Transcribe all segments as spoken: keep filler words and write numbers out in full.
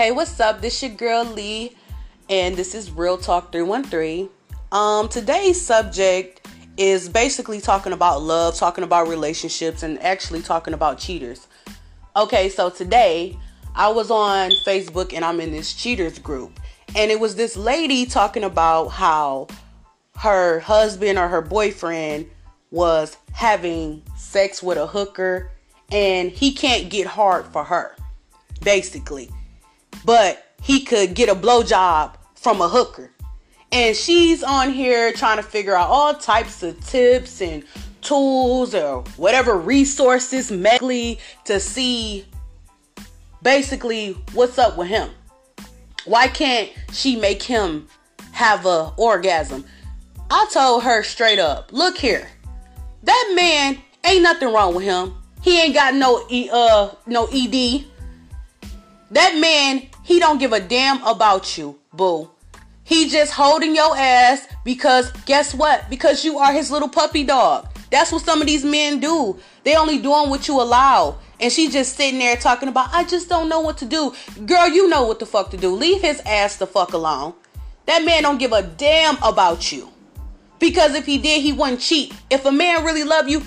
Hey, what's up? This your girl Lee, and this is Real Talk three one three. Um, today's subject is basically talking about love, talking about relationships, and actually talking about cheaters. Okay, so today I was on Facebook and I'm in this cheaters group, and it was this lady talking about how her husband or her boyfriend was having sex with a hooker, and he can't get hard for her, basically. But he could get a blowjob from a hooker. And she's on here trying to figure out all types of tips and tools or whatever resources medically to see basically what's up with him. Why can't she make him have an orgasm? I told her straight up, look here, that man, ain't nothing wrong with him. He ain't got no uh no E D. That man, he don't give a damn about you, boo. He just holding your ass because guess what? Because you are his little puppy dog. That's what some of these men do. They only doing what you allow. And she just sitting there talking about, I just don't know what to do. Girl, you know what the fuck to do. Leave his ass the fuck alone. That man don't give a damn about you. Because if he did, he wouldn't cheat. If a man really loved you,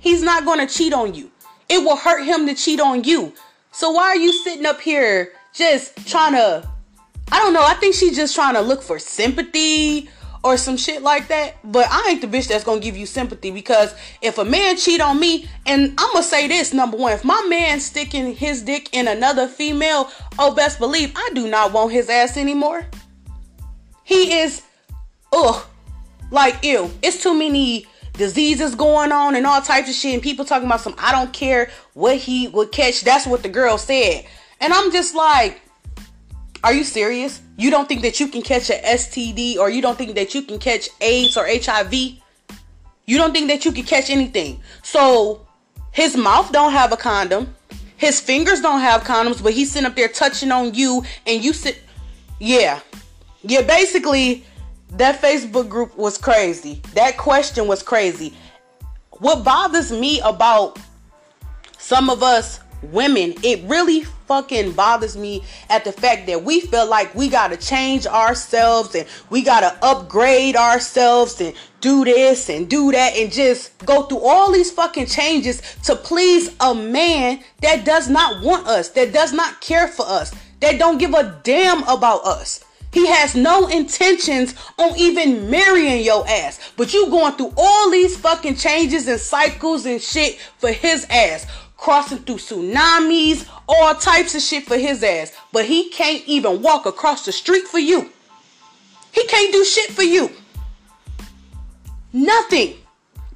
he's not going to cheat on you. It will hurt him to cheat on you. So why are you sitting up here just trying to, I don't know, I think she's just trying to look for sympathy or some shit like that. But I ain't the bitch that's going to give you sympathy, because if a man cheat on me, and I'm going to say this, number one, if my man sticking his dick in another female, oh, best believe I do not want his ass anymore. He is, ugh, like, ew, it's too many diseases going on and all types of shit, and people talking about some, I don't care what he would catch. That's what the girl said. And I'm just like, are you serious? You don't think that you can catch an S T D, or you don't think that you can catch AIDS or H I V? You don't think that you can catch anything? So his mouth don't have a condom, his fingers don't have condoms, but he's sitting up there touching on you, and you sit, yeah, yeah, basically. That Facebook group was crazy. That question was crazy. What bothers me about some of us women, it really fucking bothers me at the fact that we feel like we gotta change ourselves and we gotta upgrade ourselves and do this and do that and just go through all these fucking changes to please a man that does not want us, that does not care for us, that don't give a damn about us. He has no intentions on even marrying your ass. But you going through all these fucking changes and cycles and shit for his ass. Crossing through tsunamis, all types of shit for his ass. But he can't even walk across the street for you. He can't do shit for you. Nothing.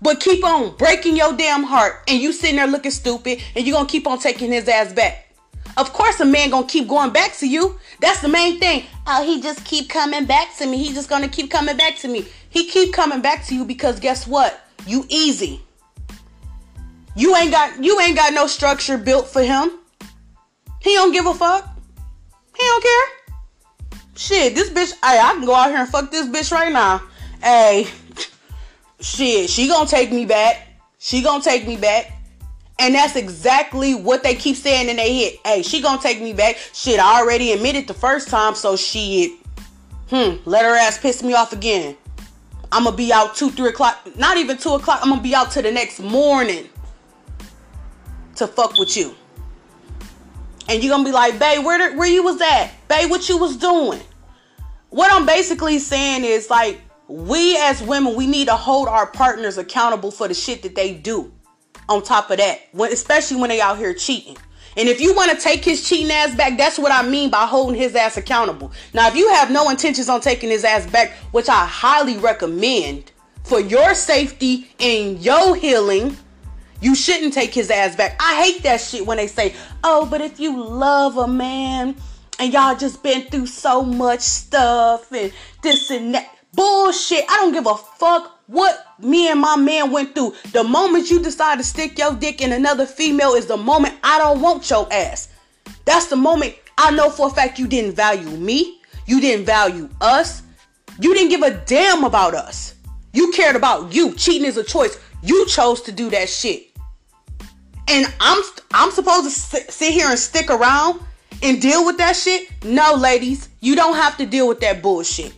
But keep on breaking your damn heart. And you sitting there looking stupid. And you gonna keep on taking his ass back. Of course a man gonna keep going back to you. That's the main thing. Oh, he just keep coming back to me. He just gonna keep coming back to me. He keep coming back to you because guess what? You easy. You ain't got you ain't got no structure built for him. He don't give a fuck. He don't care. Shit, this bitch, hey, I can go out here and fuck this bitch right now. Hey, shit, she gonna take me back. She gonna take me back. And that's exactly what they keep saying in their head. Hey, she gonna take me back. Shit, I already admitted the first time, so shit. Hmm, let her ass piss me off again. I'm gonna be out two, three o'clock. Not even two o'clock. I'm gonna be out till the next morning to fuck with you. And you're gonna be like, babe, where, where you was at? Babe, what you was doing? What I'm basically saying is, like, we as women, we need to hold our partners accountable for the shit that they do. On top of that, when, especially when they out here cheating. And if you want to take his cheating ass back, that's what I mean by holding his ass accountable. Now, if you have no intentions on taking his ass back, which I highly recommend for your safety and your healing, you shouldn't take his ass back. I hate that shit when they say, oh, but if you love a man and y'all just been through so much stuff and this and that. Bullshit. I don't give a fuck what me and my man went through. The moment you decide to stick your dick in another female is the moment I don't want your ass. That's the moment I know for a fact you didn't value me. You didn't value us. You didn't give a damn about us. You cared about you. Cheating is a choice. You chose to do that shit. And I'm I'm supposed to sit here and stick around and deal with that shit? No, ladies, you don't have to deal with that bullshit.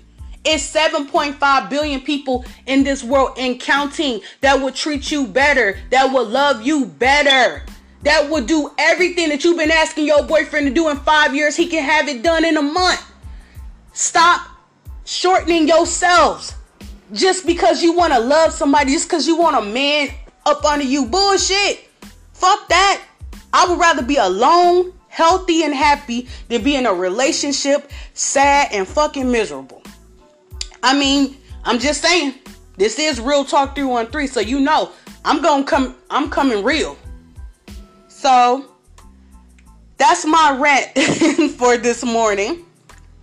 It's seven point five billion people in this world and counting that would treat you better, that would love you better, that would do everything that you've been asking your boyfriend to do in five years. He can have it done in a month. Stop shortening yourselves just because you want to love somebody, just because you want a man up under you. Bullshit. Fuck that. I would rather be alone, healthy, and happy than be in a relationship, sad, and fucking miserable. I mean, I'm just saying, this is Real Talk three one three, so you know, I'm gonna come, I'm coming real. So, that's my rant for this morning,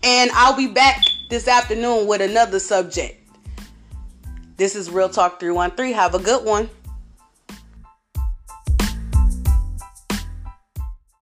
and I'll be back this afternoon with another subject. This is Real Talk three one three. Have a good one.